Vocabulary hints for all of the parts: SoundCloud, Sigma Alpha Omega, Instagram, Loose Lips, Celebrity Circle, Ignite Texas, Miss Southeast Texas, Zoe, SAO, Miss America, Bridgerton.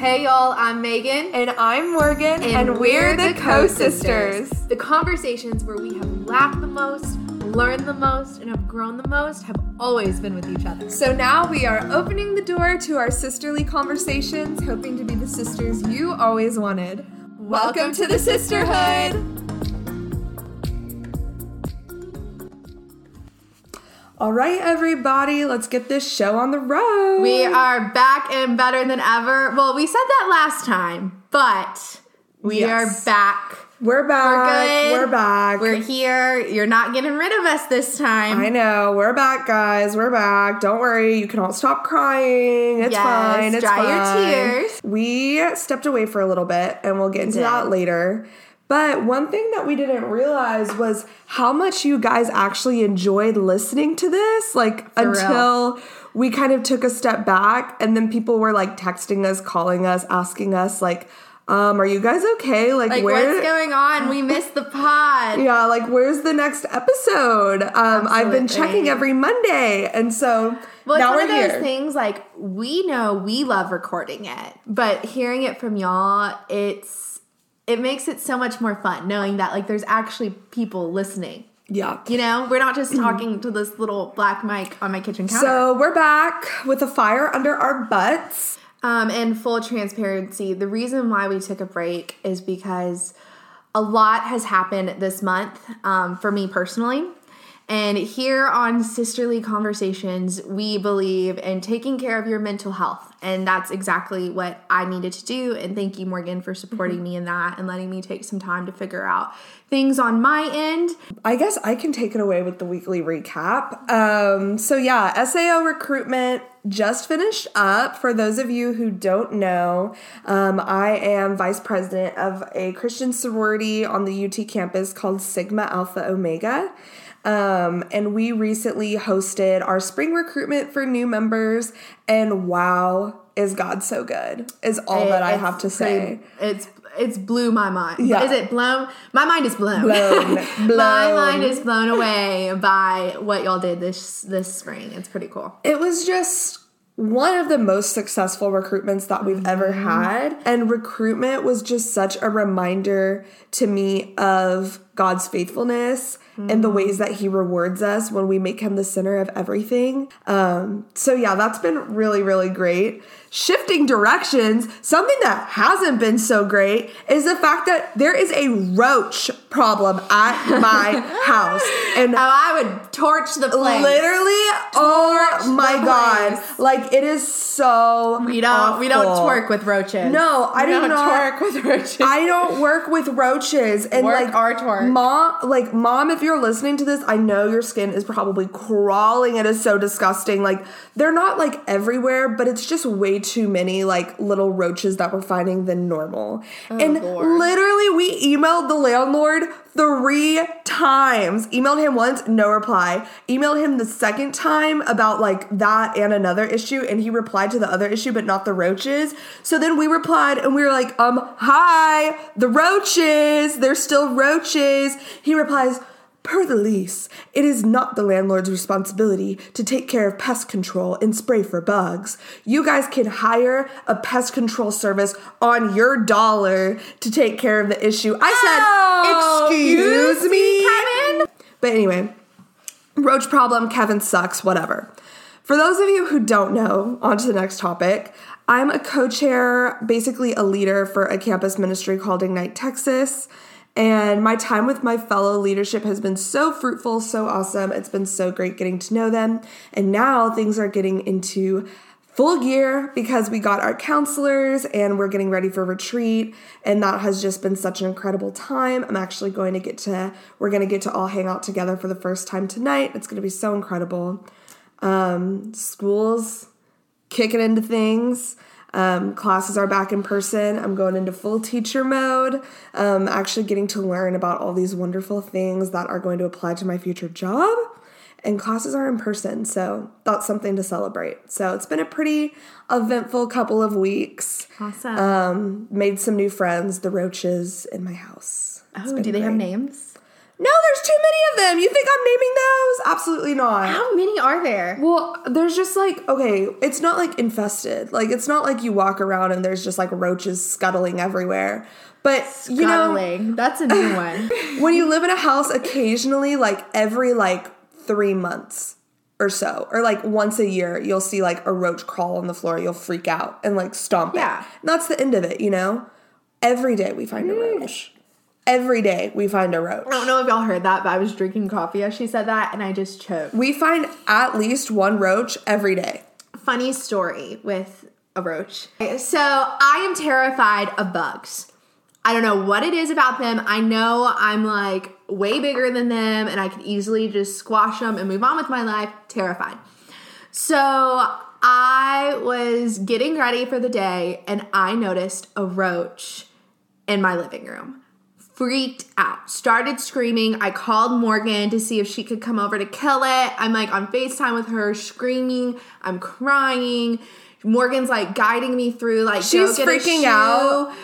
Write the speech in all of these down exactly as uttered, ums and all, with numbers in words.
Hey y'all, I'm Megan. And I'm Morgan. And, and we're, we're the, the Co-Sisters. The conversations where we have laughed the most, learned the most, and have grown the most have always been with each other. So now we are opening the door to our sisterly conversations, hoping to be the sisters you always wanted. Welcome, Welcome to, to the sisterhood. sisterhood. All right, everybody, let's get this show on the road. We are back and better than ever. Well, we said that last time, but we yes. are back. We're back. We're good. We're back. We're here. You're not getting rid of us this time. I know. We're back, guys. We're back. Don't worry. You can all stop crying. It's yes, fine. It's dry fine. Your tears. We stepped away for a little bit, and we'll get into yeah. that later. But one thing that we didn't realize was how much you guys actually enjoyed listening to this, like For until real. we kind of took a step back, and then people were like texting us, calling us, asking us like, um, are you guys okay? Like, like where, what's going on? We missed the pod. Yeah, like where's the next episode? Um, I've been checking every Monday, and so well, now we're here. It's one of those things like we know we love recording it, but hearing it from y'all, it's It makes it so much more fun knowing that, like, there's actually people listening. Yeah. You know? We're not just talking to this little black mic on my kitchen counter. So, we're back with a fire under our butts. Um, and full transparency, the reason why we took a break is because a lot has happened this month, um, for me personally. And here on Sisterly Conversations, we believe in taking care of your mental health. And that's exactly what I needed to do. And thank you, Morgan, for supporting mm-hmm. me in that and letting me take some time to figure out things on my end. I guess I can take it away with the weekly recap. Um, so yeah, S A O recruitment just finished up. For those of you who don't know, um, I am vice president of a Christian sorority on the U T campus called Sigma Alpha Omega. Um, and we recently hosted our spring recruitment for new members, and wow, is God so good, is all it, that I have to say. Pretty, it's it's blew my mind. Yeah. Is it blown? My mind is blown. Blown. blown. My mind is blown away by what y'all did this this spring. It's pretty cool. It was just one of the most successful recruitments that we've ever had. And recruitment was just such a reminder to me of God's faithfulness mm. and the ways that he rewards us when we make him the center of everything. Um, so yeah, that's been really, really great. Shifting directions, something that hasn't been so great is the fact that there is a roach problem at my house. And oh, I would torch the place. Literally, torch oh my God. Place. Like, it is so We don't awful. we don't twerk with roaches. No, I we do don't not, twerk with roaches. I don't work with roaches. And work like our twerk. Mom, like, mom, if you're listening to this, I know your skin is probably crawling. It is so disgusting. Like, they're not, like, everywhere, but it's just way too many, like, little roaches that we're finding than normal. Oh, and Lord. Literally, we emailed the landlord three times. Emailed him once, no reply. Emailed him the second time about, like, that and another issue, and he replied to the other issue, but not the roaches. So then we replied, and we were like, um, hi, the roaches, they're still roaches. He replies, per the lease, it is not the landlord's responsibility to take care of pest control and spray for bugs. You guys can hire a pest control service on your dollar to take care of the issue. I said, oh, excuse, excuse me, Kevin. But anyway, roach problem, Kevin sucks, whatever. For those of you who don't know, on to the next topic. I'm a co-chair, basically a leader for a campus ministry called Ignite Texas. And my time with my fellow leadership has been so fruitful, so awesome. It's been so great getting to know them. And now things are getting into full gear because we got our counselors and we're getting ready for retreat. And that has just been such an incredible time. I'm actually going to get to, we're going to get to all hang out together for the first time tonight. It's going to be so incredible. Um, school's kicking into things. Um, classes are back in person. I'm going into full teacher mode, um, actually getting to learn about all these wonderful things that are going to apply to my future job. And classes are in person, so that's something to celebrate. So it's been a pretty eventful couple of weeks. Awesome. Um, made some new friends, the roaches in my house. Oh, do they great. have names? No, there's too many of them. You think I'm naming those? Absolutely not. How many are there? Well, there's just like, okay, it's not like infested. Like, it's not like you walk around and there's just like roaches scuttling everywhere. But, you scuttling. know. That's a new one. When you live in a house occasionally, like every like three months or so, or like once a year, you'll see like a roach crawl on the floor. You'll freak out and like stomp yeah. it. And that's the end of it, you know? Every day we find mm. a roach. Every day we find a roach. I don't know if y'all heard that, but I was drinking coffee as she said that, and I just choked. We find at least one roach every day. Funny story with a roach. So I am terrified of bugs. I don't know what it is about them. I know I'm like way bigger than them, and I could easily just squash them and move on with my life. Terrified. So I was getting ready for the day, and I noticed a roach in my living room. Freaked out. Started screaming. I called Morgan to see if she could come over to kill it. I'm like on FaceTime with her, screaming. I'm crying. Morgan's like guiding me through, like, she's freaking out.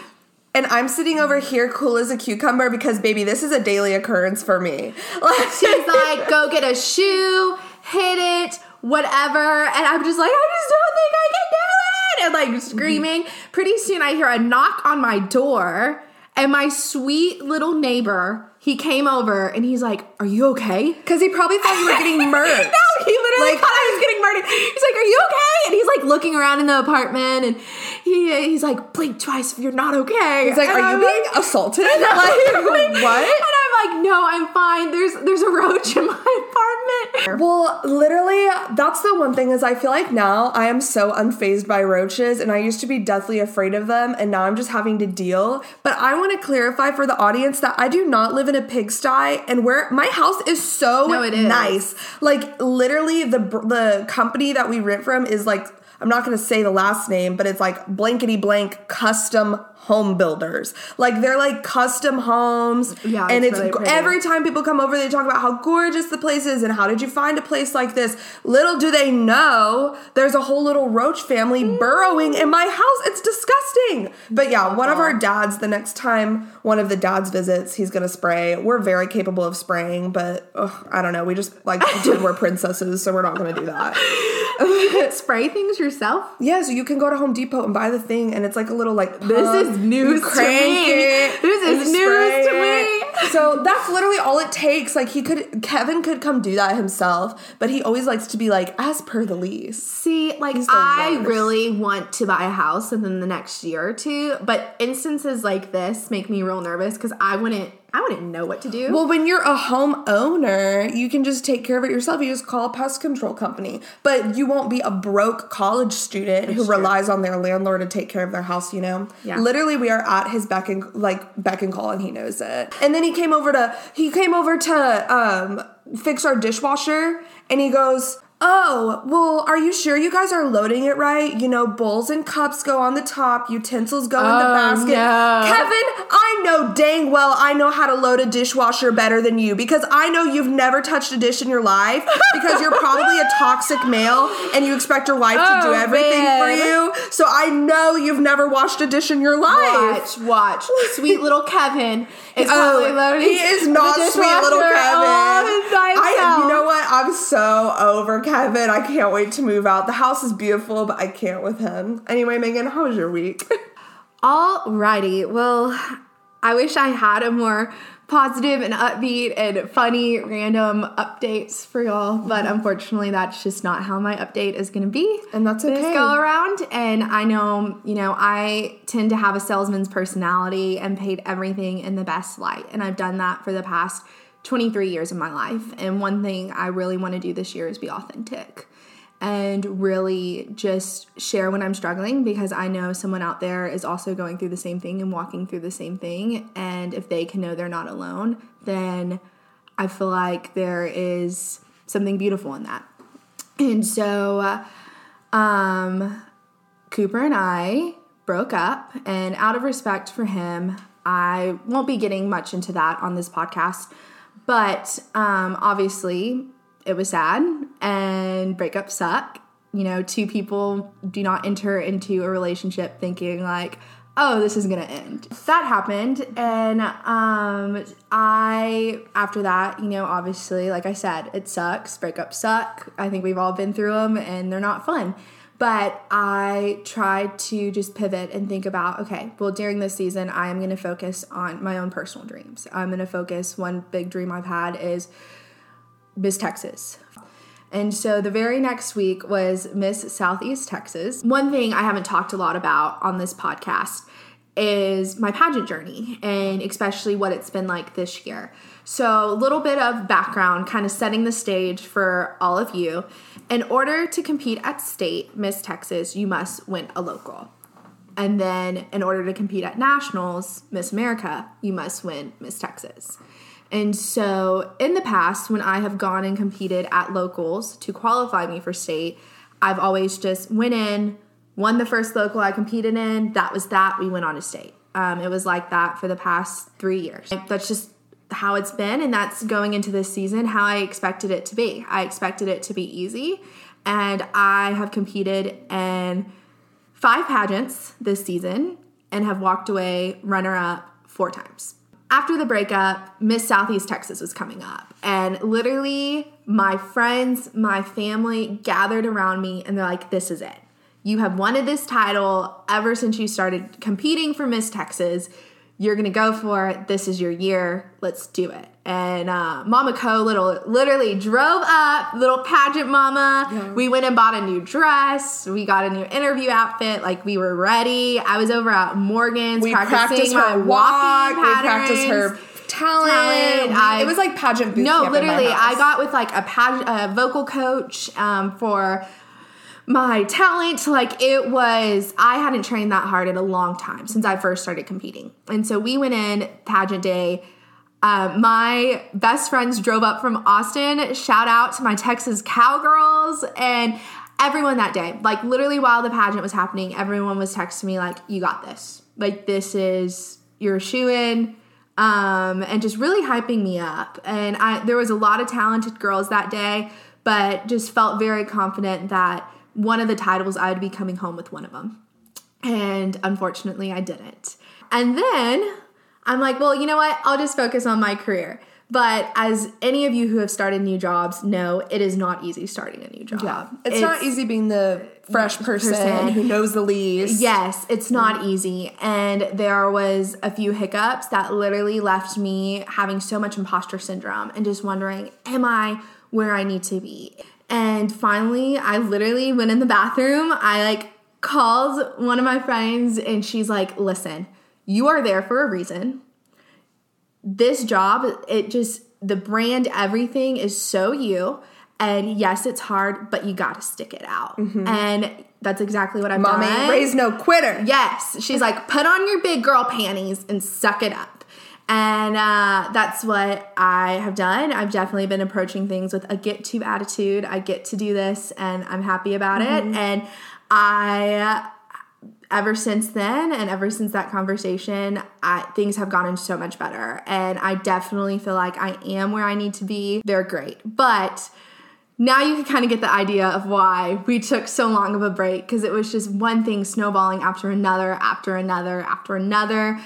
And I'm sitting over here cool as a cucumber because, baby, this is a daily occurrence for me. Like, she's like, go get a shoe, hit it, whatever. And I'm just like, I just don't think I can do it. And like screaming. Pretty soon I hear a knock on my door. And my sweet little neighbor, he came over and he's like, are you okay? Because he probably thought you were getting murdered. No, he literally like, thought I was getting murdered. He's like, are you okay? And he's like looking around in the apartment and he he's like, blink twice if you're not okay. He's like, and are I'm you like, being assaulted? And I'm like, like, what? And I'm like, no, I'm fine. There's there's a roach in my apartment. Well, literally, that's the one thing is I feel like now I am so unfazed by roaches, and I used to be deathly afraid of them, and now I'm just having to deal. But I want to clarify for the audience that I do not live in a pigsty, and where my house is so no, it is. nice. Like literally the the company that we rent from is like, I'm not going to say the last name, but it's like blankety blank custom home builders. Like they're like custom homes. Yeah, and it's, it's really every time people come over, they talk about how gorgeous the place is and how did you find a place like this? Little do they know there's a whole little roach family mm. burrowing in my house. It's disgusting. But yeah, one of our dads, the next time one of the dads visits, he's going to spray. We're very capable of spraying, but ugh, I don't know. We just like, dude, we're princesses, so we're not going to do that. You can spray things yourself? Yeah, so you can go to Home Depot and buy the thing, and it's like a little like, this is news to me. It, this is news to me. So that's literally all it takes. Like he could, Kevin could come do that himself, but he always likes to be like, as per the lease. See, like I worst. really want to buy a house within the next year or two, but instances like this make me real nervous because I wouldn't, I wouldn't know what to do. Well, when you're a homeowner, you can just take care of it yourself. You just call a pest control company. But you won't be a broke college student That's who true. relies on their landlord to take care of their house, you know? Yeah. Literally, we are at his beck and, like, beck and call, and he knows it. And then he came over to, he came over to um, fix our dishwasher, and he goes, oh, well, are you sure you guys are loading it right? You know, bowls and cups go on the top. Utensils go oh, in the basket. No. Kevin, I know dang well I know how to load a dishwasher better than you because I know you've never touched a dish in your life because you're probably a toxic male and you expect your wife oh, to do everything man. for you. So I know you've never washed a dish in your life. Watch, watch. Sweet little Kevin. It's oh, loading he is not sweet little Kevin. I, you know what? I'm so over Kevin. I can't wait to move out. The house is beautiful, but I can't with him. Anyway, Megan, how was your week? Alrighty. Well, I wish I had a more positive and upbeat and funny random updates for y'all, but unfortunately, that's just not how my update is going to be. And that's okay. This go around, and I know, you know, I tend to have a salesman's personality and paint everything in the best light, and I've done that for the past twenty-three years of my life. And one thing I really want to do this year is be authentic and really just share when I'm struggling, because I know someone out there is also going through the same thing and walking through the same thing. And if they can know they're not alone, then I feel like there is something beautiful in that. And so um, Cooper and I broke up, and out of respect for him, I won't be getting much into that on this podcast. But um, obviously, it was sad, and breakups suck. You know, two people do not enter into a relationship thinking like, oh, this isn't going to end. So that happened. And um, I, after that, you know, obviously, like I said, it sucks. Breakups suck. I think we've all been through them and they're not fun. But I tried to just pivot and think about, okay, well, during this season, I am going to focus on my own personal dreams. I'm going to focus. One big dream I've had is Miss Texas. And so the very next week was Miss Southeast Texas. One thing I haven't talked a lot about on this podcast is my pageant journey and especially what it's been like this year. So a little bit of background, kind of setting the stage for all of you. In order to compete at state Miss Texas, you must win a local. And then in order to compete at nationals, Miss America, you must win Miss Texas. And so in the past, when I have gone and competed at locals to qualify me for state, I've always just went in, won the first local I competed in. That was that. We went on to state. Um, it was like that for the past three years. That's just how it's been. And that's going into this season how I expected it to be. I expected it to be easy. And I have competed in five pageants this season and have walked away runner-up four times. After the breakup, Miss Southeast Texas was coming up, and literally my friends, my family gathered around me, and they're like, this is it. You have wanted this title ever since you started competing for Miss Texas. You're going to go for it. This is your year. Let's do it. And uh, Mama Co little, literally drove up, little pageant mama. Yeah. We went and bought a new dress. We got a new interview outfit. Like, we were ready. I was over at Morgan's we practicing practiced her my walk. walking patterns. We practiced her talent. talent. I, it was like pageant boot camp. No, literally, in my house. I got with like a, pageant, a vocal coach um, for my talent. Like, it was, I hadn't trained that hard in a long time since I first started competing. And so we went in pageant day. Uh, my best friends drove up from Austin. Shout out to my Texas cowgirls and everyone that day. Like, literally while the pageant was happening, everyone was texting me like, you got this. Like, this is your shoe-in. Um, and just really hyping me up. And I, there was a lot of talented girls that day, but just felt very confident that one of the titles, I would be coming home with one of them. And unfortunately, I didn't. And then I'm like, well, you know what? I'll just focus on my career. But as any of you who have started new jobs know, it is not easy starting a new job. Yeah. It's, it's not easy being the fresh person, person who knows the least. Yes, it's not easy. And there was a few hiccups that literally left me having so much imposter syndrome and just wondering, am I where I need to be? And finally, I literally went in the bathroom. I like called one of my friends and she's like, listen, you are there for a reason. This job, it just, the brand, everything is so you. And yes, it's hard, but you got to stick it out. Mm-hmm. And that's exactly what I've done. Mama ain't raised no quitter. Yes. She's like, put on your big girl panties and suck it up. And uh, that's what I have done. I've definitely been approaching things with a get-to attitude. I get to do this, and I'm happy about mm-hmm. it. And I, uh, ever since then and ever since that conversation, I, things have gotten so much better. And I definitely feel like I am where I need to be. They're great. But now you can kind of get the idea of why we took so long of a break, because it was just one thing snowballing after another, after another, after another.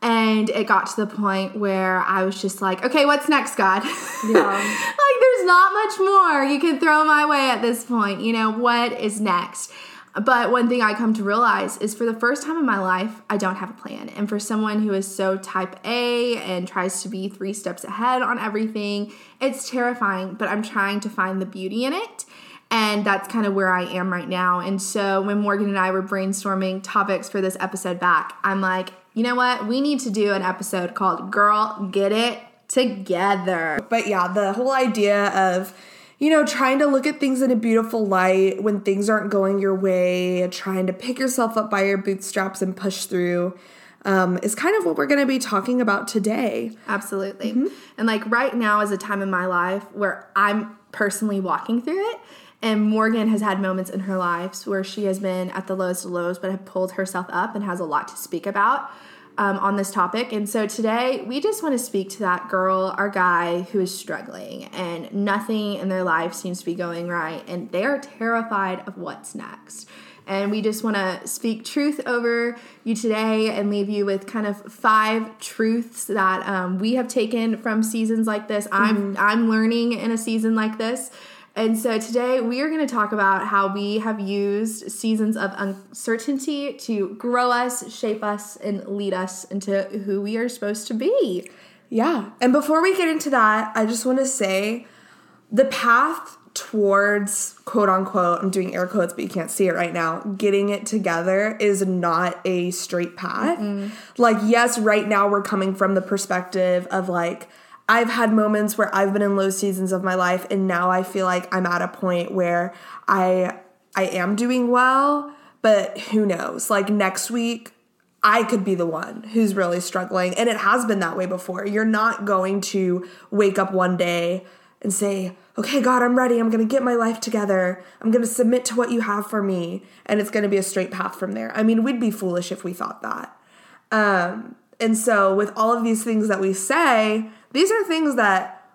And it got to the point where I was just like, okay, what's next, God? Yeah. Like, there's not much more you can throw my way at this point. You know, what is next? But one thing I come to realize is for the first time in my life, I don't have a plan. And for someone who is so type A and tries to be three steps ahead on everything, it's terrifying, but I'm trying to find the beauty in it. And that's kind of where I am right now. And so when Morgan and I were brainstorming topics for this episode back, I'm like, you know what? We need to do an episode called Girl, Get It Together. But yeah, the whole idea of, you know, trying to look at things in a beautiful light when things aren't going your way, trying to pick yourself up by your bootstraps and push through um, is kind of what we're going to be talking about today. Absolutely. Mm-hmm. And like right now is a time in my life where I'm personally walking through it. And Morgan has had moments in her lives where she has been at the lowest of lows, but have pulled herself up and has a lot to speak about um, on this topic. And so today we just want to speak to that girl or guy who is struggling and nothing in their life seems to be going right. And they are terrified of what's next. And we just want to speak truth over you today and leave you with kind of five truths that um, we have taken from seasons like this. Mm-hmm. I'm I'm learning in a season like this. And so today we are going to talk about how we have used seasons of uncertainty to grow us, shape us, and lead us into who we are supposed to be. Yeah. And before we get into that, I just want to say the path towards, quote unquote, I'm doing air quotes, but you can't see it right now, getting it together is not a straight path. Mm-mm. Like, yes, right now we're coming from the perspective of like, I've had moments where I've been in low seasons of my life, and now I feel like I'm at a point where I I am doing well, but who knows? Like next week, I could be the one who's really struggling, and it has been that way before. You're not going to wake up one day and say, okay, God, I'm ready. I'm going to get my life together. I'm going to submit to what you have for me, and it's going to be a straight path from there. I mean, we'd be foolish if we thought that. Um, and so with all of these things that we say, these are things that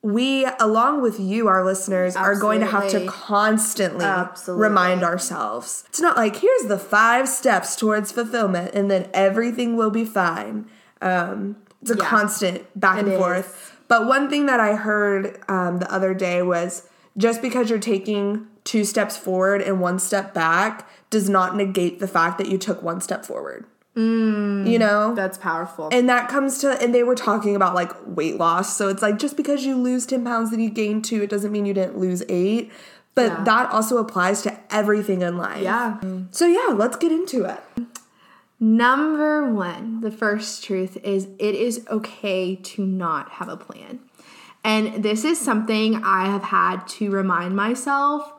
we, along with you, our listeners, Absolutely. Are going to have to constantly Absolutely. Remind ourselves. It's not like, here's the five steps towards fulfillment, and then everything will be fine. Um, it's a yeah. constant back it and forth. Is. But one thing that I heard um, the other day was, just because you're taking two steps forward and one step back does not negate the fact that you took one step forward. Mm, you know? That's powerful. And that comes to, and they were talking about like weight loss. So it's like, just because you lose ten pounds and you gain two, it doesn't mean you didn't lose eight. But yeah. that also applies to everything in life. Yeah. So yeah, let's get into it. Number one, the first truth is it is okay to not have a plan. And this is something I have had to remind myself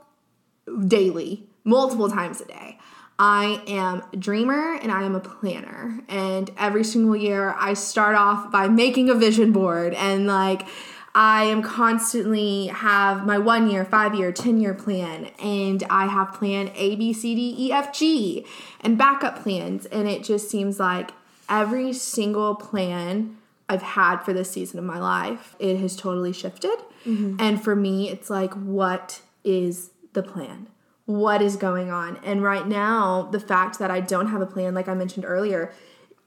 daily, multiple times a day. I am a dreamer and I am a planner, and every single year I start off by making a vision board, and like I am constantly have my one year, five year, ten year plan, and I have plan A, B, C, D, E, F, G and backup plans, and it just seems like every single plan I've had for this season of my life, it has totally shifted. Mm-hmm. And for me, it's like, what is the plan? What is going on? And right now, the fact that I don't have a plan, like I mentioned earlier,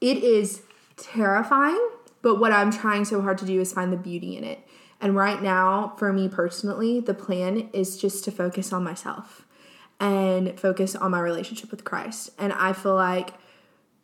it is terrifying. But what I'm trying so hard to do is find the beauty in it. And right now, for me personally, the plan is just to focus on myself and focus on my relationship with Christ. And I feel like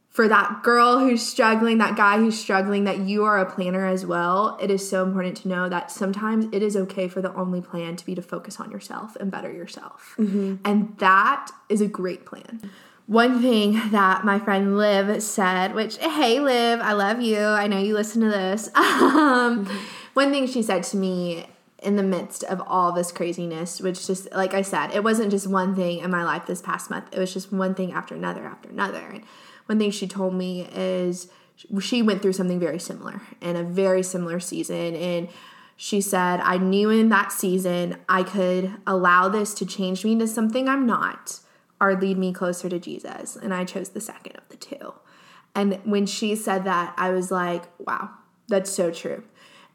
for that girl who's struggling, that guy who's struggling, that you are a planner as well, it is so important to know that sometimes it is okay for the only plan to be to focus on yourself and better yourself. Mm-hmm. And that is a great plan. One thing that my friend Liv said, which, hey, Liv, I love you. I know you listen to this. um, mm-hmm. One thing she said to me in the midst of all this craziness, which just, like I said, it wasn't just one thing in my life this past month. It was just one thing after another after another. And one thing she told me is she went through something very similar in a very similar season. And she said, I knew in that season I could allow this to change me into something I'm not or lead me closer to Jesus. And I chose the second of the two. And when she said that, I was like, wow, that's so true.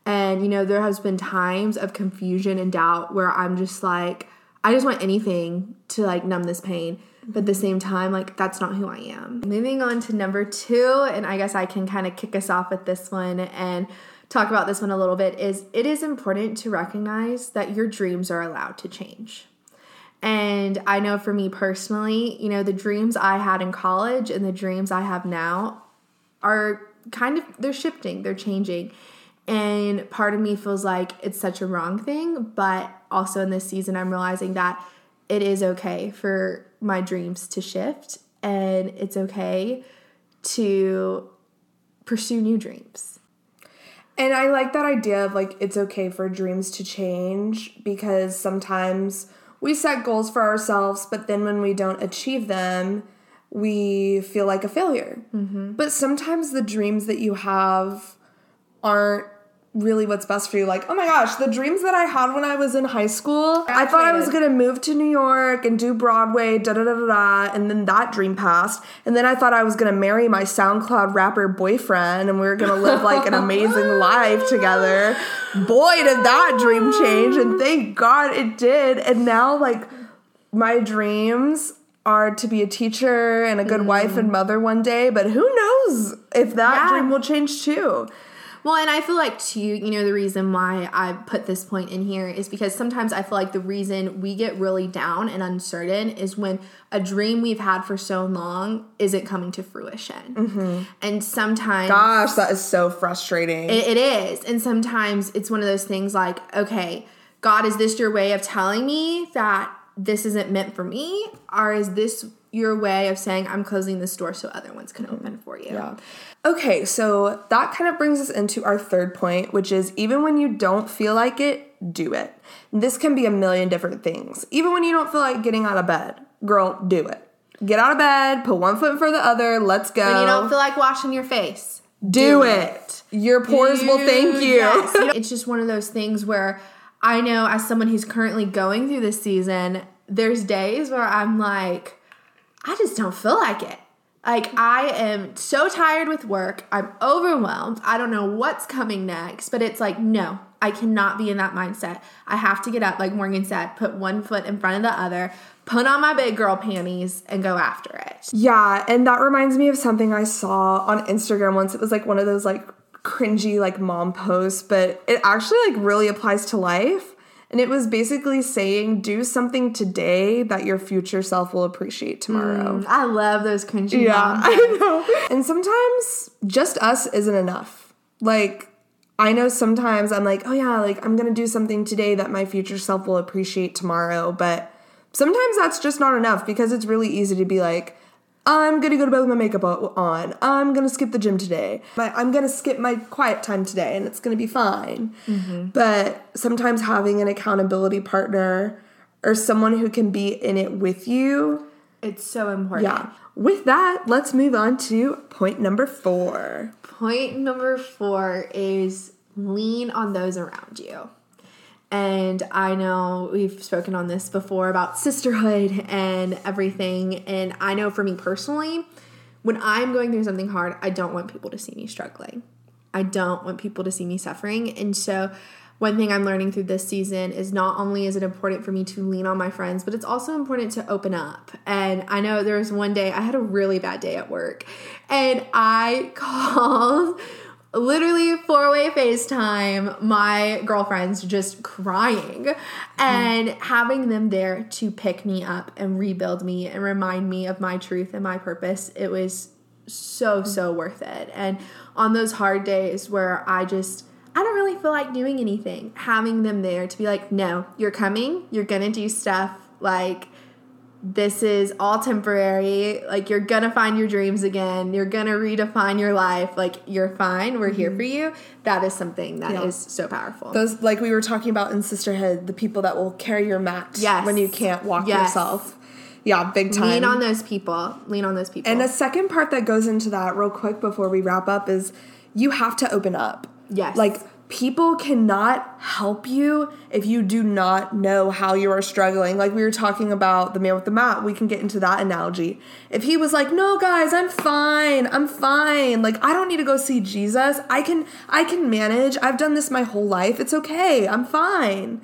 And, you know, there has been times of confusion and doubt where I'm just like, I just want anything to like numb this pain. But at the same time, like, that's not who I am. Moving on to number two, and I guess I can kind of kick us off with this one and talk about this one a little bit, is it is important to recognize that your dreams are allowed to change. And I know for me personally, you know, the dreams I had in college and the dreams I have now are kind of, they're shifting, they're changing. And part of me feels like it's such a wrong thing, but also in this season, I'm realizing that it is okay for my dreams to shift, and it's okay to pursue new dreams. And I like that idea of like, it's okay for dreams to change, because sometimes we set goals for ourselves, but then when we don't achieve them, we feel like a failure. Mm-hmm. But sometimes the dreams that you have aren't really what's best for you. Like, oh my gosh, the dreams that I had when I was in high school, I thought I was going to move to New York and do Broadway, da da da da, and then that dream passed. And then I thought I was going to marry my SoundCloud rapper boyfriend, and we were going to live like an amazing life together. Boy, did that dream change, and thank God it did. And now, like, my dreams are to be a teacher and a good mm. wife and mother one day, but who knows if that yeah. dream will change too. Well, and I feel like, too, you know, the reason why I put this point in here is because sometimes I feel like the reason we get really down and uncertain is when a dream we've had for so long isn't coming to fruition. Mm-hmm. And sometimes... Gosh, that is so frustrating. It, it is. And sometimes it's one of those things like, okay, God, is this your way of telling me that this isn't meant for me? Or is this your way of saying, I'm closing this door so other ones can open for you? Yeah. Okay, so that kind of brings us into our third point, which is even when you don't feel like it, do it. This can be a million different things. Even when you don't feel like getting out of bed, girl, do it. Get out of bed, put one foot in front of the other, let's go. When you don't feel like washing your face, do, do it. it. Your pores you, will thank you. Yes. It's just one of those things where I know as someone who's currently going through this season, there's days where I'm like, I just don't feel like it. Like, I am so tired with work. I'm overwhelmed. I don't know what's coming next. But it's like, no, I cannot be in that mindset. I have to get up, like Morgan said, put one foot in front of the other, put on my big girl panties, and go after it. Yeah, and that reminds me of something I saw on Instagram once. It was, like, one of those, like, cringy, like, mom posts. But it actually, like, really applies to life. And it was basically saying, do something today that your future self will appreciate tomorrow. Mm, I love those cringy yeah, moms. I know. And sometimes just us isn't enough. Like, I know sometimes I'm like, oh, yeah, like, I'm going to do something today that my future self will appreciate tomorrow. But sometimes that's just not enough because it's really easy to be like, I'm going to go to bed with my makeup on. I'm going to skip the gym today. But I'm going to skip my quiet time today, and it's going to be fine. Mm-hmm. But sometimes having an accountability partner or someone who can be in it with you. It's so important. Yeah. With that, let's move on to point number four. Point number four is lean on those around you. And I know we've spoken on this before about sisterhood and everything. And I know for me personally, when I'm going through something hard, I don't want people to see me struggling. I don't want people to see me suffering. And so one thing I'm learning through this season is not only is it important for me to lean on my friends, but it's also important to open up. And I know there was one day, I had a really bad day at work. And I called... literally four-way FaceTime, my girlfriends just crying mm. and having them there to pick me up and rebuild me and remind me of my truth and my purpose. It was so, so worth it. And on those hard days where I just, I don't really feel like doing anything, having them there to be like, no, you're coming, you're gonna do stuff, like, this is all temporary. Like, you're going to find your dreams again. You're going to redefine your life. Like, you're fine. We're here for you. That is something that yeah. is so powerful. Those, like we were talking about in sisterhood, the people that will carry your mat yes. when you can't walk yes. yourself. Yeah, big time. Lean on those people. Lean on those people. And the second part that goes into that real quick before we wrap up is you have to open up. Yes. Like, people cannot help you if you do not know how you are struggling. Like we were talking about the man with the mat. We can get into that analogy. If he was like, no, guys, I'm fine. I'm fine. Like, I don't need to go see Jesus. I can I can manage. I've done this my whole life. It's okay. I'm fine.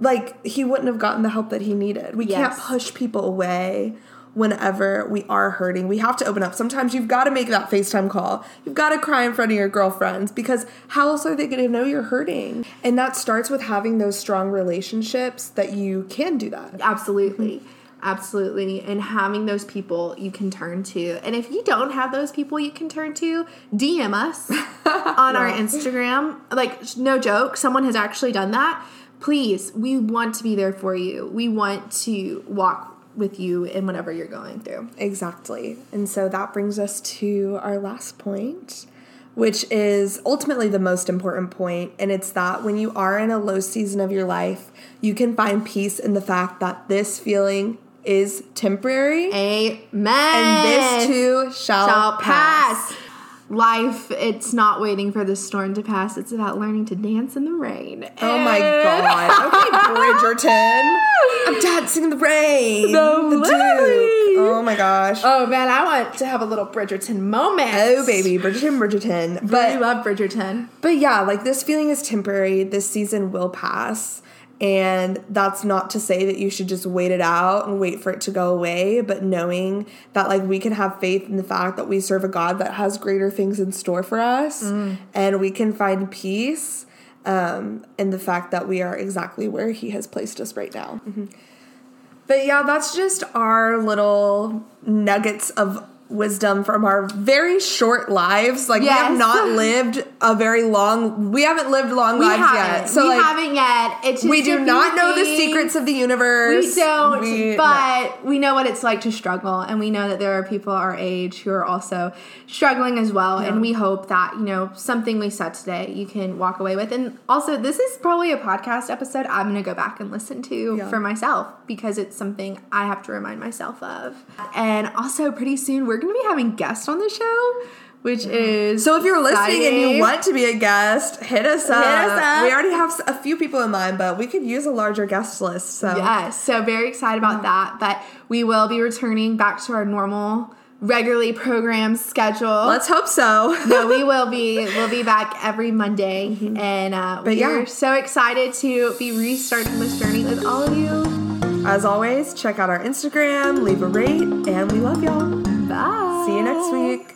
Like, he wouldn't have gotten the help that he needed. We yes. can't push people away whenever we are hurting. We have to open up. Sometimes you've got to make that FaceTime call. You've got to cry in front of your girlfriends because how else are they going to know you're hurting? And that starts with having those strong relationships that you can do that. Absolutely. Absolutely. And having those people you can turn to. And if you don't have those people you can turn to, D M us on yeah. our Instagram. Like, no joke, someone has actually done that. Please, we want to be there for you. We want to walk with you in whatever you're going through. Exactly. And so that brings us to our last point, which is ultimately the most important point. And it's that when you are in a low season of your life, you can find peace in the fact that this feeling is temporary. Amen. And this too shall, shall pass. pass. Life, it's not waiting for the storm to pass. It's about learning to dance in the rain. And oh, my God. Okay, Bridgerton. I'm dancing in the rain. No the Duke. Oh, my gosh. Oh, man, I want to have a little Bridgerton moment. Oh, baby. Bridgerton, Bridgerton. But, we love Bridgerton. But, yeah, like, this feeling is temporary. This season will pass. And that's not to say that you should just wait it out and wait for it to go away, but knowing that, like, we can have faith in the fact that we serve a God that has greater things in store for us, mm. and we can find peace um, in the fact that we are exactly where He has placed us right now. Mm-hmm. But yeah, that's just our little nuggets of wisdom from our very short lives. Like, yes. we have not lived a very long, we haven't lived long we lives haven't. yet. So we like, haven't yet. It's just we do not know the secrets of the universe. We don't, we, but no. we know what it's like to struggle. And we know that there are people our age who are also struggling as well. Yeah. And we hope that, you know, something we said today, you can walk away with. And also, this is probably a podcast episode I'm going to go back and listen to yeah. for myself, because it's something I have to remind myself of. And also, pretty soon we're We're going to be having guests on the show, which is so if you're listening exciting. and you want to be a guest, hit us, hit up. us up. We already have a few people in mind, but we could use a larger guest list. So yeah, so very excited about yeah. that. But we will be returning back to our normal, regularly programmed schedule. Let's hope so. No, we will be. We'll be back every Monday, mm-hmm. and uh, we yeah. are so excited to be restarting this journey with all of you. As always, check out our Instagram, leave a rate, and we love y'all. Bye. See you next week.